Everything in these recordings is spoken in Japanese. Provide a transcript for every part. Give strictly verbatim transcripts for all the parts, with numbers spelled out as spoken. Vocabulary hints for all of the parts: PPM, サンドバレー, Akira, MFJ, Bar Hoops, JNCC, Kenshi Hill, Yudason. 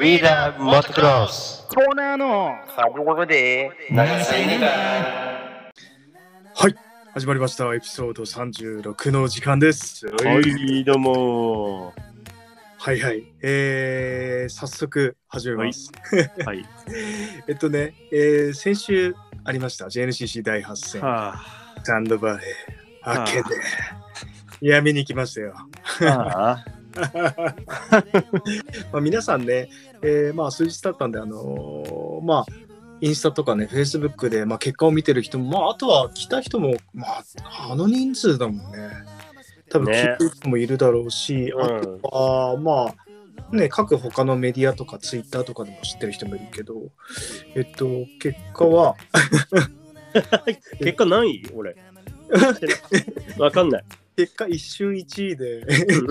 We love Motocross コーナーの最後ではい始まりました。エピソードさんじゅうろくの時間です。はいどうもはいはい、えー、早速始めます、はいはい、えっとね、えー、先週ありました ジェイエヌシーシー だいはち戦、はあ、サンドバレー明けで、はあ、闇に行きましたよ、はあまあ皆さんね、えー、まあ数日経ったんで、あのー、まあインスタとかねフェイスブックで、まあ、結果を見てる人も、まあ、あとは来た人も、まあ、あの人数だもんね多分聞く人もいるだろうし、ね、あとは、うん、まあね各他のメディアとかツイッターとかでも知ってる人もいるけど、えっと結果は結果何位俺わかんない。結果一瞬いちいで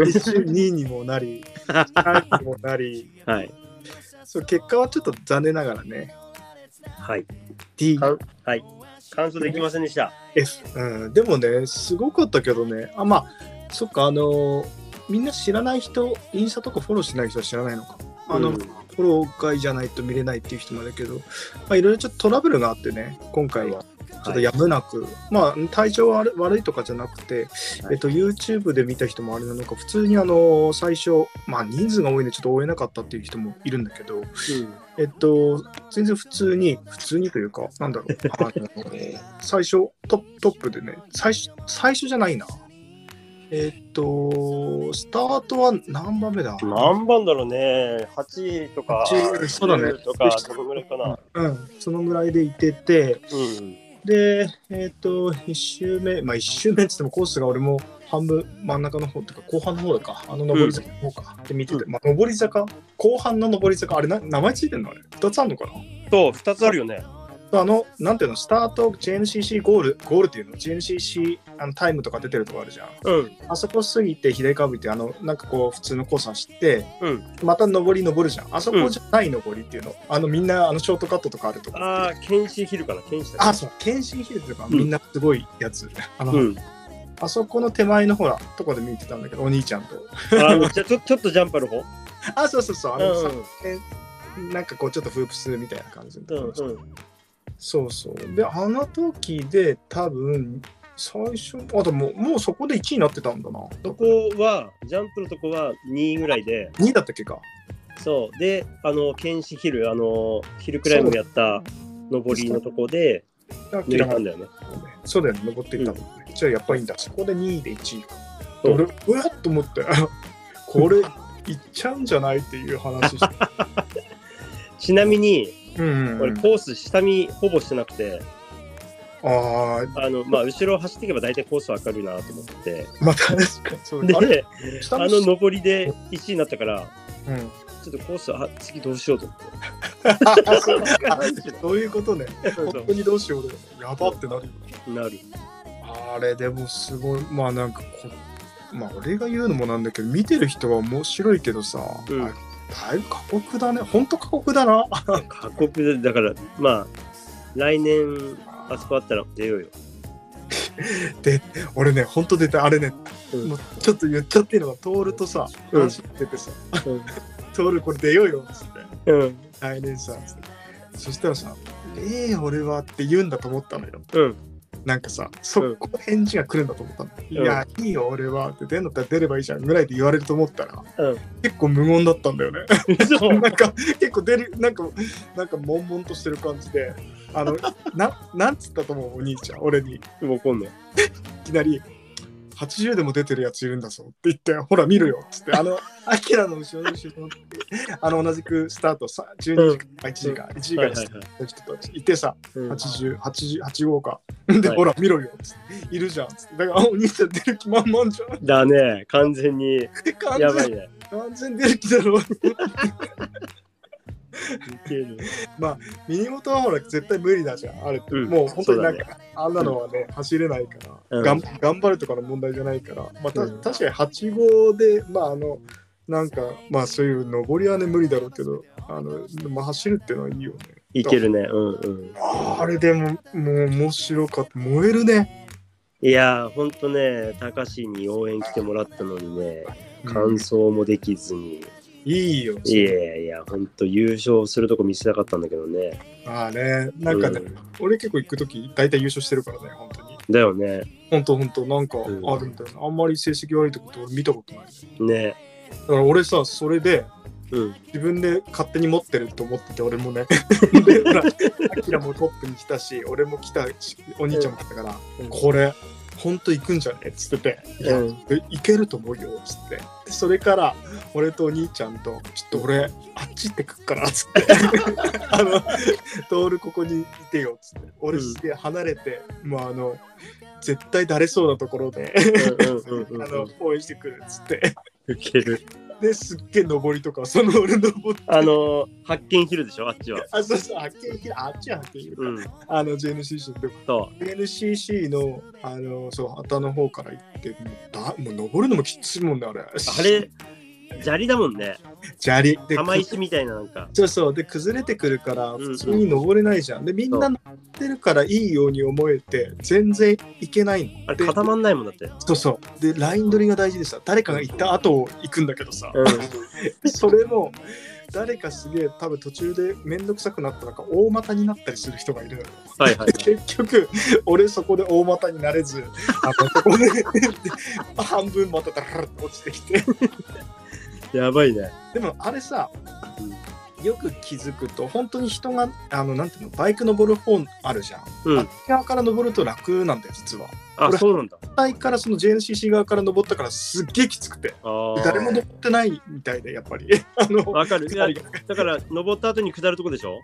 一瞬にいにもなりさんいにもなり、はい、そう結果はちょっと残念ながらねはい D はい完走できませんでした F、うん、でもねすごかったけどねあまあそっかあのー、みんな知らない人インスタとかフォローしない人は知らないのかあの、うん、フォロー会じゃないと見れないっていう人もあるけど、まあ、いろいろちょっとトラブルがあってね今回は。ちょっとやむなく、はい、まあ体調悪いとかじゃなくて、はい、えっと YouTube で見た人もあれなのか普通にあの最初まあ人数が多いんでちょっと追えなかったっていう人もいるんだけど、うん、えっと全然普通に普通にというかなんだろう最初トップトップでね最初最初じゃないなえっとスタートは何番目だ何番だろうねはちいとかそうだねとかそのぐらいかなうんそのぐらいでいてて、うんで、えっと、いち周目、まあいち周目って言ってもコースが俺も半分真ん中の方とか後半の方だか、あの上り坂の方か、うん、で見てて、まあ、上り坂、後半の上り坂、あれな、名前ついてんのあれ ?ふた つあるのかなそう、ふたつあるよね。あの、なんていうの、スタート、ジェイエヌシーシー ゴール、ゴールっていうの、ジェイエヌシーシー あのタイムとか出てるとこあるじゃん。うん。あそこ過ぎて、左カーブ行って、あの、なんかこう、普通のコース走って、うん、また上り上るじゃん。あそこじゃない上りっていうの、うん、あの、みんな、あの、ショートカットとかあるとこ。ああ、ケンシーヒルかな、ケンシーヒル。あ、そう、ケンシーヒルとか、みんなすごいやつ。うん、あの、うん、あそこの手前のほら、とこで見てたんだけど、お兄ちゃんと。ああ、ちょ、ちょっとジャンプある方あ、そうそうそう、あの、うん、なんかこう、ちょっとフープするみたいな感じ。うんうんそうそうであの時で多分最初あでももうそこでいちいになってたんだなそこはジャンプのとこはにいぐらいでにいだったっけかそうであのケンシヒルあのヒルクライムやった上りのとこで抜いたんだよねそうだよね登っていったもんね、うん、じゃあやっぱりいいんだそこでにいでいちい俺うわっと思ってこれいっちゃうんじゃないっていう話してちなみに俺コース下見ほぼしてなくてああのまあ後ろを走っていけば大体コースは明るいなと思ってまあ確かにそうであの上りでいちいになったから、うん、ちょっとコースは次どうしようと思ってそういうことね本当にどうしようでやばってなるよなるあれでもすごいまあなんかこまあ俺が言うのもなんだけど見てる人は面白いけどさ、うんだいぶ過酷だね。ほんと過酷だな。過酷だから、まあ、来年、あそこあったら出ようよ。で、俺ね、ほんと出て、あれね、うん、もうちょっと言っちゃっていいのが、トールとさ、うん、出てさ、うん、トールこれ出ようよっつって、うん、来年さ、そしたらさ、ええー、俺はって言うんだと思ったのよ。うんなんかさ、そこ返事が来るんだと思ったの、うん、いや、いいよ、俺はって出んだったら出ればいいじゃんぐらいで言われると思ったら、うん、結構無言だったんだよねなんか、結構出る、なんか、なんか悶々としてる感じであの、な、なんつったと思う、お兄ちゃん、俺に怒んないいきなり、はちじゅうでも出てるやついるんだぞって言って、ほら見るよっつってあの、アキラの後ろに後ろにあの、同じくスタートさ、じゅうにじかん、うん、いちじかん、いちじかんの人たちいてさ、うん、はちじゅう、はちじゅうごかで、はい、ほら見ろよっつっているじゃんっつってだからお兄ちゃん出る気満々じゃんだね完全にやばいね完全出る気だろうまあ耳元はほら絶対無理だじゃんあれって、うん、もう本当になんか、ね、あんなのはね、うん、走れないから、うん、がん頑張るとかの問題じゃないからまあた、うん、確かにはち号でまああのなんかまあそういう上りはね無理だろうけどあの、まあ、走るっていうのはいいよねいけるねうんうんあれでももう面白かった燃えるねいやーほんとねたかしに応援来てもらったのにね完走もできずにいいよ。いやいや、ほんと優勝するとこ見せたかったんだけどね。ああね、なんかね、うん、俺結構行くとき大体優勝してるからね、本当に。だよね。ほんとほんと、なんかあるんだよ、うん、あんまり成績悪いとこって俺見たことないね。だから俺さ、それで、うん、自分で勝手に持ってると思ってて、俺もねアキラもトップに来たし、俺も来たし、お兄ちゃんも来たから、うん、これほんと行くんじゃねっつってて、うん、行けると思うよっつって、でそれから俺とお兄ちゃんとちょっと俺あっち行ってくっからっつってあのトールここにいてよっつって、俺して離れて、うん、まああの絶対だれそうなところで応援してくるっつって受ける。ですっげえ登りとか、その俺登ってあの発見ヒルでしょ、あっちは。あ、そうそう、発見ヒル、あっちは発見ヒルか、うん、あの ジェイエヌシーシー のとこ、 ジェイエヌシーシー のあのそう旗の方から行って、も う, だもう登るのもきついもんね、あれあれ砂利だもんね、砂利で玉石みたいな、なんかそうそうで崩れてくるから普通に登れないじゃん、うんうん、でみんな登ってるからいいように思えて全然いけないの、あれ固まんないもんだって。そうそうでライン取りが大事でさ、誰かが行った後を行くんだけどさ、うん、それも誰かすげえ多分途中でめんどくさくなったのか大股になったりする人がいるのよ、はいはいはい、結局俺そこで大股になれず半分またダラッと落ちてきてやばいね。でもあれさ、よく気づくと本当に人があのなんていうの、バイク登る方あるじゃん、うん、あっち側から登ると楽なんだよ実は。あ、そうなんだ。反対からその ジェイエヌシーシー 側から登ったからすっげえきつくて、あ誰も登ってないみたいで、やっぱりあの分かるだから登った後に下るとこでしょ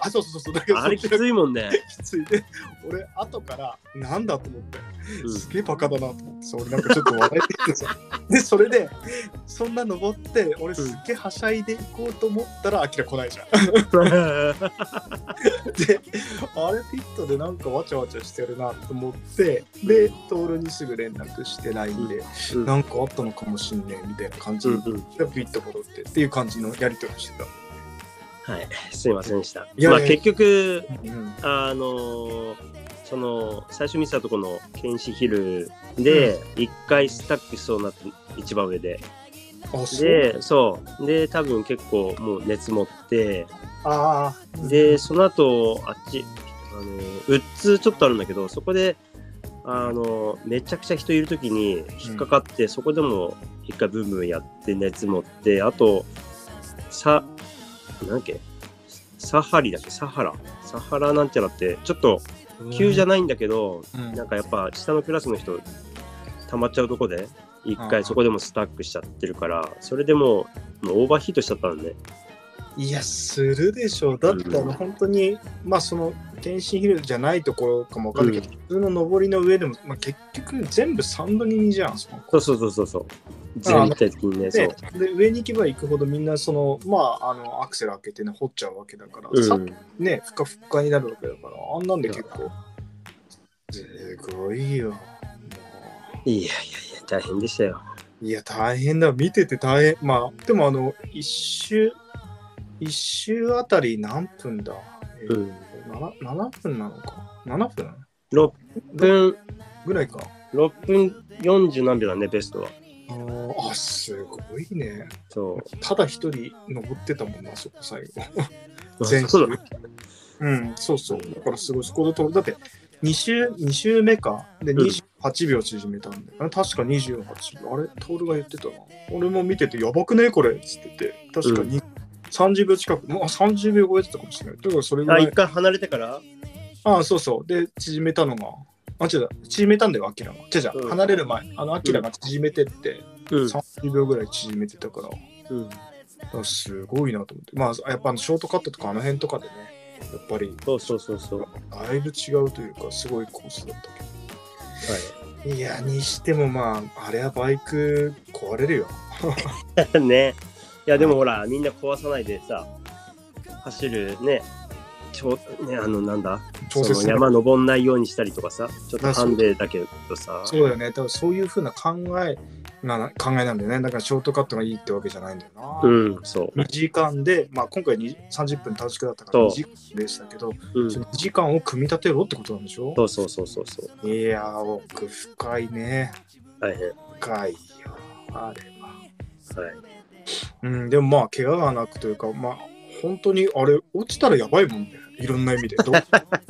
あ、そうそうそう、だけどあれきついもんねきついで、俺後からなんだと思って、うん、すげえバカだなと思ってさ、俺なんかちょっと笑えてきてさでそれでそんな登って俺すっげえはしゃいでいこうと思ったら、うん、明ら来ないじゃんであれピットでなんかわちゃわちゃしてるなと思って、でトールにすぐ連絡して ライン で、うん、なんかあったのかもしんねえみたいな感じで、うんうん、ピッと戻ってっていう感じのやり取りしてた。はい、すいませんでした。いやいや、まあ、結局、うん、あのその最初見せたとこのケンシヒルでいっかいスタックしそうになって、一番上で、あ、そうで、そうで多分結構もう熱持って、あ、うん、でその後あっちあのウッズちょっとあるんだけど、そこであのめちゃくちゃ人いるときに引っかかって、うん、そこでも一回ブンブンやって熱持って、あとサなんだっけサハリだっけサハラサハラなんちゃらってちょっと急じゃないんだけど、うん、なんかやっぱ下のクラスの人溜まっちゃうとこで一回そこでもスタックしちゃってるから、それでもうオーバーヒートしちゃったんで。いや、するでしょ。だって、うん、本当に、まあ、その、天津ヒルじゃないところかも分かるけど、うん、普通の上りの上でも、まあ、結局、全部さんぶんのにじゃん。そそうそうそうそう。全体的にね、そう。で、上に行けば行くほど、みんな、その、まあ、あの、アクセル開けてね、掘っちゃうわけだから、うん、ね、ふかふかになるわけだから、あんなんで結構、すごいよ。いやいやいや、大変でしたよ。いや、大変だ。見てて大変。まあ、でも、あの、一周、いち周あたり何分だ、えーうん、なな, ななふんなのかななふんろっぷんぐらいか、ろっぷんよんじゅうなんびょうだねベストは。ああ、すごいね。そう、ただ一人登ってたもんな、そこ最後全周うん、そうそう、だからすごい、そこで取るだってに周、に周目かでにじゅうはちびょう縮めたんだよ、うん、確かにじゅうはちびょう、あれトールが言ってたな、俺も見ててやばくねこれっつってて、確かに、うんさんじゅうびょう近く、もうさんじゅうびょう超えてたかもしれない。だからそれぐらい。あ、一回離れてから。ああ、そうそう。で、縮めたのが、あ、違う、縮めたんだよ、アキラが。違う、うん、離れる前、あのアキラが縮めてって、うん、さんじゅうびょうぐらい縮めてたから。うん。だからすごいなと思って。まあ、やっぱショートカットとかあの辺とかでね、やっぱり。そうそうそうそう。だいぶ違うというか、すごいコースだったけど。はい。いや、にしてもまあ、あれはバイク壊れるよ。ね。いやでもほら、みんな壊さないでさ走るね、ちょねあのなんだ、その山登んないようにしたりとかさ、ちょっとハンデだけどさ、そうだよね、多分そういう風な考えな考えなんだよね。だからショートカットがいいってわけじゃないんだよな。うん、そう。にじかんで、まあ今回さんじゅっぷん短縮だったからにじかんでしたけど、うん、そのにじかんを組み立てろってことなんでしょ。そうそうそうそうそう。いやー、奥深いね。はい、深いよあれは。はい。うん、でもまあ怪我がなくというか、まあ本当にあれ落ちたらやばいもんね、いろんな意味で。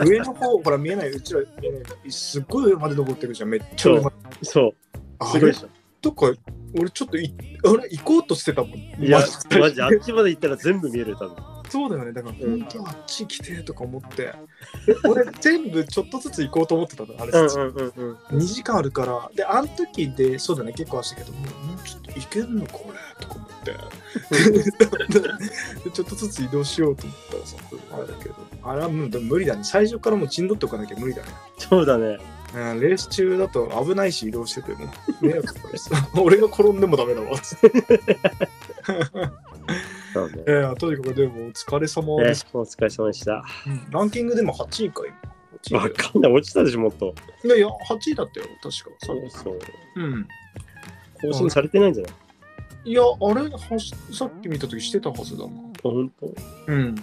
上の方から見えない、うちら見えない、すっごい上まで登ってるじゃん、めっちゃ上まで。そう、そうあれとか俺ちょっとい俺行こうとしてたもん。いやマジあっちまで行ったら全部見える多分。そうだよね、だから本当あっち来てとか思って、うん、俺全部ちょっとずつ行こうと思ってたのあれ、うんうんうんうん、にじかんあるから。であの時でそうだね結構走ったけど、もうちょっと行けるのこれとか思ってちょっとずつ移動しようと思ったらさ、あれだけどあれはもう無理だね、最初からもう陣取っておかなきゃ無理だね。そうだね、うん、レース中だと危ないし移動してても迷惑かかるし俺が転んでもダメだわそうね、えー、とにかくでもお疲れ様です、ね、お疲れ様でした、うん、ランキングでもはちいか今わかんない、落ちたでしょもっと。いやいやはちいだったよ確か。そうそう、うん、更新されてないんじゃない。いやあれはさっき見た時してたはずだな。本当。うん、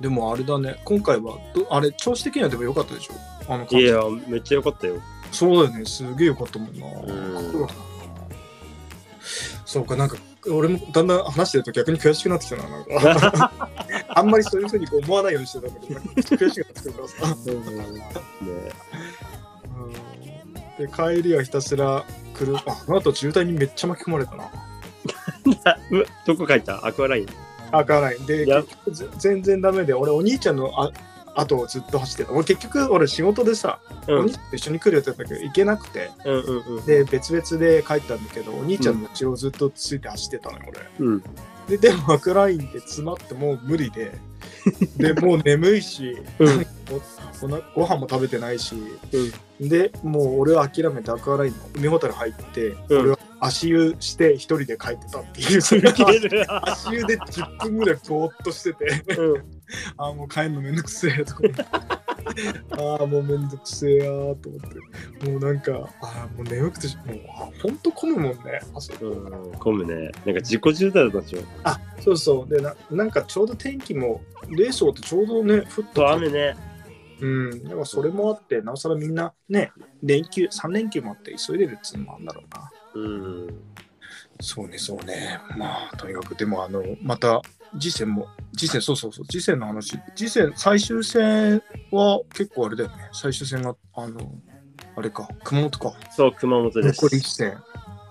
でもあれだね今回はあれ調子的にはでも良かったでしょあの感じ。いやめっちゃ良かったよ。そうだよね、すげえ良かったもんな。うんそうか、なんか俺もだんだん話してると逆に悔しくなってきたな、なんかあんまりそういうふうに思わないようにしてたんだけど悔しくなってくるからさで帰りはひたすら車、あのあと渋滞にめっちゃ巻き込まれたなうわどこ帰った。アクアラインアクアラインで全然ダメで、俺お兄ちゃんのあ後をずっと走ってた。俺結局俺仕事でさ、うん、お兄ちゃんと一緒に来るやつだったけど行けなくて、うんうんうん、で別々で帰ったんだけどお兄ちゃんの後ろをずっとついて走ってたのよ俺、うん、ででもアクラインで詰まってもう無理ででもう眠いし、うん、ご飯も食べてないし、うん、でもう俺は諦めてアクアラインの海ホタル入って、うん、俺は足湯して一人で帰ってたっていうそれ足湯でじゅっぷんぐらいぼーっとしてて、うん、ああもう帰るのめんどくせえとかああもうめんどくせえやーと思ってもうなんかああもう眠くてもうほんと混むもんねあそこ。うん混むね、なんか自己渋滞だったでしょ。あそうそうで な, なんかちょうど天気もレース終わってちょうどねふっと雨ね、うん、でもそれもあってなおさらみんなね連休さん連休もあって急いでるっつうのもあるんだろうな。うん、そうねそうね、まあとにかくでもあのまた次戦も次戦そうそうそう次戦の話、次戦最終戦は結構あれだよね、最終戦があのあれか熊本か。そう熊本です。残りいちせん、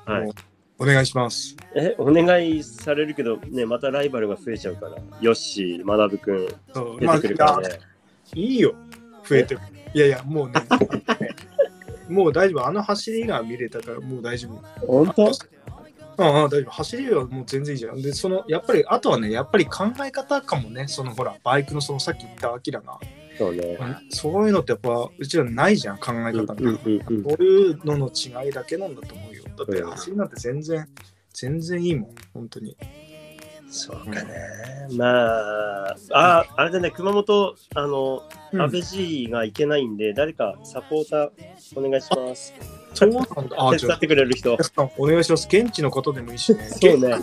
はい、お願いします。えお願いされるけどね、またライバルが増えちゃうから、よっしーまなぶくん出てくるからね、まあ、いいよ増えてる。いやいやもうねもう大丈夫、あの走りが見れたからもう大丈夫。本当？うんうん大丈夫、走りはもう全然いいじゃん。でそのやっぱりあとはねやっぱり考え方かもね、そのほらバイクのそのさっき言ったアキラがそうね、そういうのってやっぱうちらないじゃん考え方が、うんうんうん、こういうのの違いだけなんだと思うよ。だって走りなんて全然全然いいもん本当に。そうかね、うん、まあああれだね熊本あの、うん、安倍 G が行けないんで誰かサポーターお願いします。そうなんだ手伝ってくれる人お願いします。現地の方でもいいしねそうね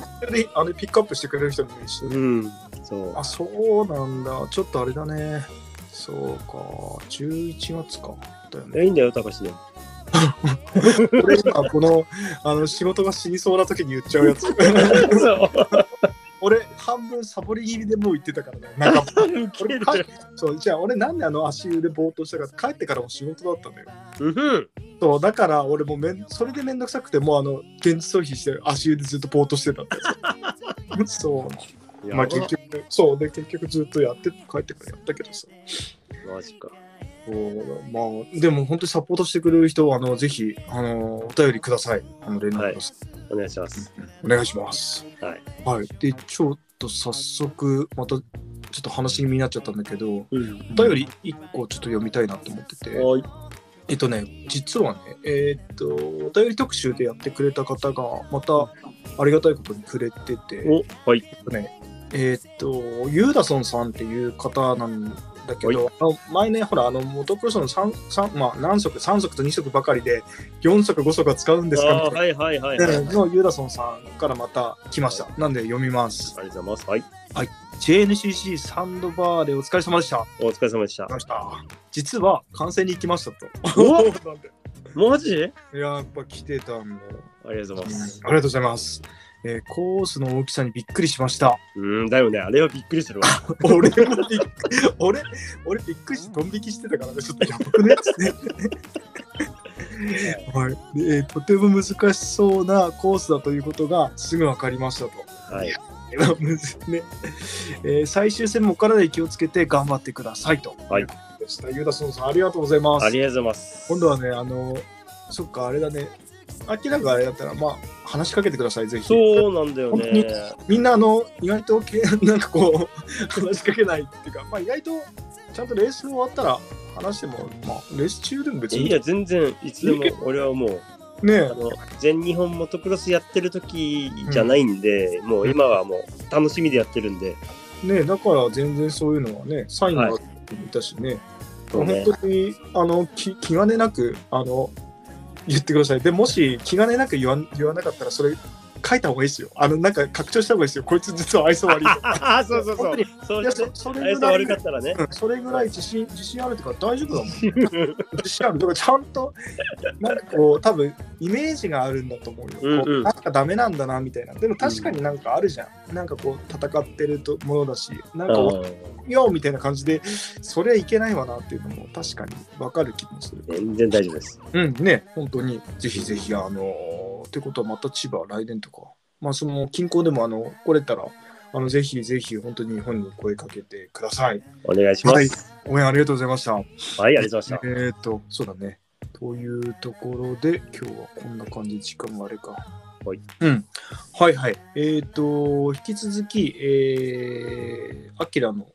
あれピックアップしてくれる人でもいいし、うん、そうあそうなんだ。ちょっとあれだね、そうかじゅういちがつかだよね。いいんだよ高橋で俺今このあの仕事が死にそうな時に言っちゃうやつそう俺半分サボり気味でもう言ってたからね。なんか俺そうじゃあ俺なんであの足湯でぼーっとしたか、帰ってからも仕事だったんだよ。うん、そうだから俺もうめんそれでめんどくさくてもうあの現実逃避して足湯でずっとぼーっとしてたんだよ。そう。まあ結局そうで結局ずっとやって帰ってからやったけどさ。マジか。そうまあでも本当にサポートしてくれる人はあのぜひあのお便りください。あの連絡ください。はいお願いします。お願いします。はい。はい、でちょっと早速またちょっと話気味になっちゃったんだけど、うん、お便りいっこちょっと読みたいなと思ってて、はい、えっとね実はねえー、っとお便り特集でやってくれた方がまたありがたいことにくれてて、おはい。ねえー、っとユーダソンさんっていう方なんだけど、あの前ねほらあのモトクロスの三三まあ何足三足と二足ばかりで四足五足は使うんですかみたいな、はいはいはいはい、のユーダソンさんからまた来ました、はい、なんで読みます。ありがとうございます。はい、はいジェーエヌシーシー サンドバーでお疲れ様でした。お疲れ様でした。実は観戦に行きましたと。おなんでマジ？いや、やっぱ来てたんだ。ありがとうございます。ありがとうございます。えー、コースの大きさにびっくりしました。うんだよね、あれはびっくりするわ。俺もびっくり、俺、俺びっくりしてドン引きしてたからね、ちょっとやばくねっつって。はい、えー。とても難しそうなコースだということがすぐ分かりましたと。はい。ねえー、最終戦もお体に気をつけて頑張ってくださいと。はい。ユダソンさんありがとうございます。ありがとうございます。今度はね、あの、そっか、あれだね。アキラがあれだったら、まあ、話しかけてください、ぜひ。そうなんだよね。みんな、あの、意外と、なんかこう、話しかけないっていうか、まあ、意外と、ちゃんとレース終わったら話しても、まあ、レース中でも別に。いや、全然、いつでも、俺はもう、ね、あの全日本モトクロスやってる時じゃないんで、うん、もう今はもう、楽しみでやってるんで。ね、だから、全然そういうのはね、サインがあってもいたしね、はい、ね本当に、あの、気兼ねなく、あの、言ってください。でもし気兼ねなく言わ、言わなかったらそれ書いた方がいいですよ。あのなんか拡張した方がいいですよ。こいつ実は愛想悪い。あそうそうそう。そうですね。それぐらい、それぐらい自信自信あるとか大丈夫だもん。自信あるとかちゃんとなんかこう多分イメージがあるんだと思うよ。うんうん、なんかダメなんだなみたいな。でも確かになんかあるじゃん。うん、なんかこう戦ってるとものだし、なんかよみたいな感じでそれはいけないわなっていうのも確かに分かる気もする。全然大丈夫です。うんね本当にぜひぜひあのー、ってことはまた千葉来年とかまあその近郊でもあの来れたらあのぜひぜひ本当に日本に声かけてください。お願いします。はい、応援ありがとうございました。はいありがとうございました。えっとそうだねというところで今日はこんな感じ時間があれか。はい、うん、はいはいえー、っと引き続きえー、アキラの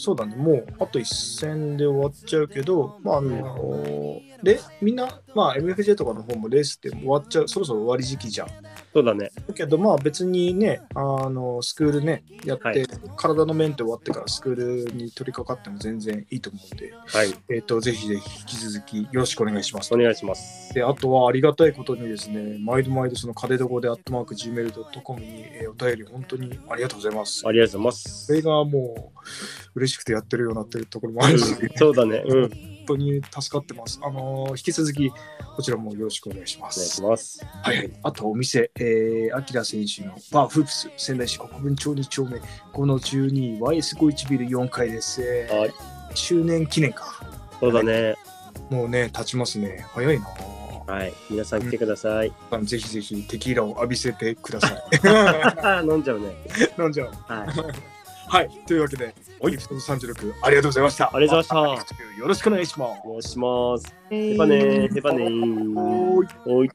そうだね、もうあといち戦で終わっちゃうけど、まああのでみんな、まあ、エムエフジェー とかの方もレースって終わっちゃう、そろそろ終わり時期じゃん。そうだね。だけど、まあ別にね、あのスクールね、やって、はい、体の面って終わってからスクールに取り掛かっても全然いいと思うんで、はい、えっとぜひぜひ引き続きよろしくお願いします。お願いします。で、あとはありがたいことにですね、毎度毎度そのカデドゴでアットマーク ジーメールドットコム にお便り、本当にありがとうございます。ありがとうございます。それがもう、嬉しくてやってるようになってるところもあるし、うん、そうだね、うん、本当に助かってます。あのー、引き続きこちらもよろしくお願いします。お願いします。はいはい。あとお店、えー、アキラ選手のバーフープス仙台市国分町にちょうめ ごのじゅうに ワイエスごじゅういち ビルよんかいです。はい、周年記念か。そうだね、はい。もうね経ちますね。早いな。はい。皆さん来てください。うん、ぜひぜひテキーラを浴びせてください。飲んじゃうね。飲んじゃう。はい。はい、というわけで、エピソードさんじゅうろく、ありがとうございました。ありがとうございました。よろしくお願いします。お願いします。ヘバネー、ヘバネー。おい。おい。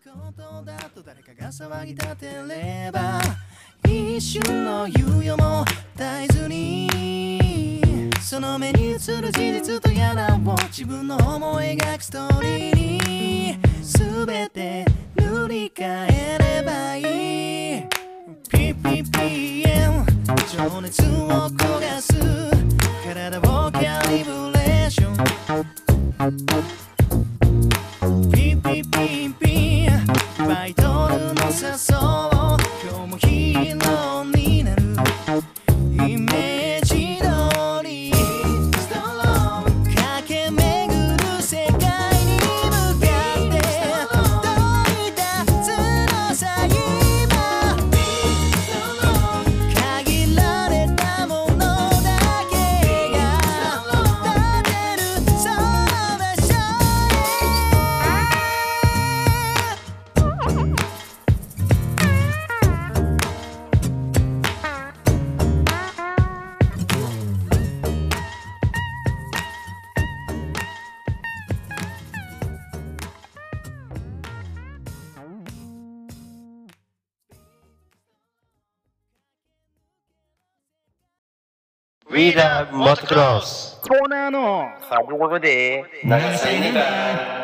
誰かが騒ぎ立てれば、一瞬の猶予も絶えずに、その目に映る事実とやらを自分の思い描くストーリーに、すべて塗り替えればいい。ピーピーピーエム 情熱を焦がす体をキャリブレーション ピーピーピーピー バイトルの誘う今日もヒーローになるイメージ通りストロー駆け巡る世界に向かって届いた翼にWe love motocross コーナーの作業で流せれば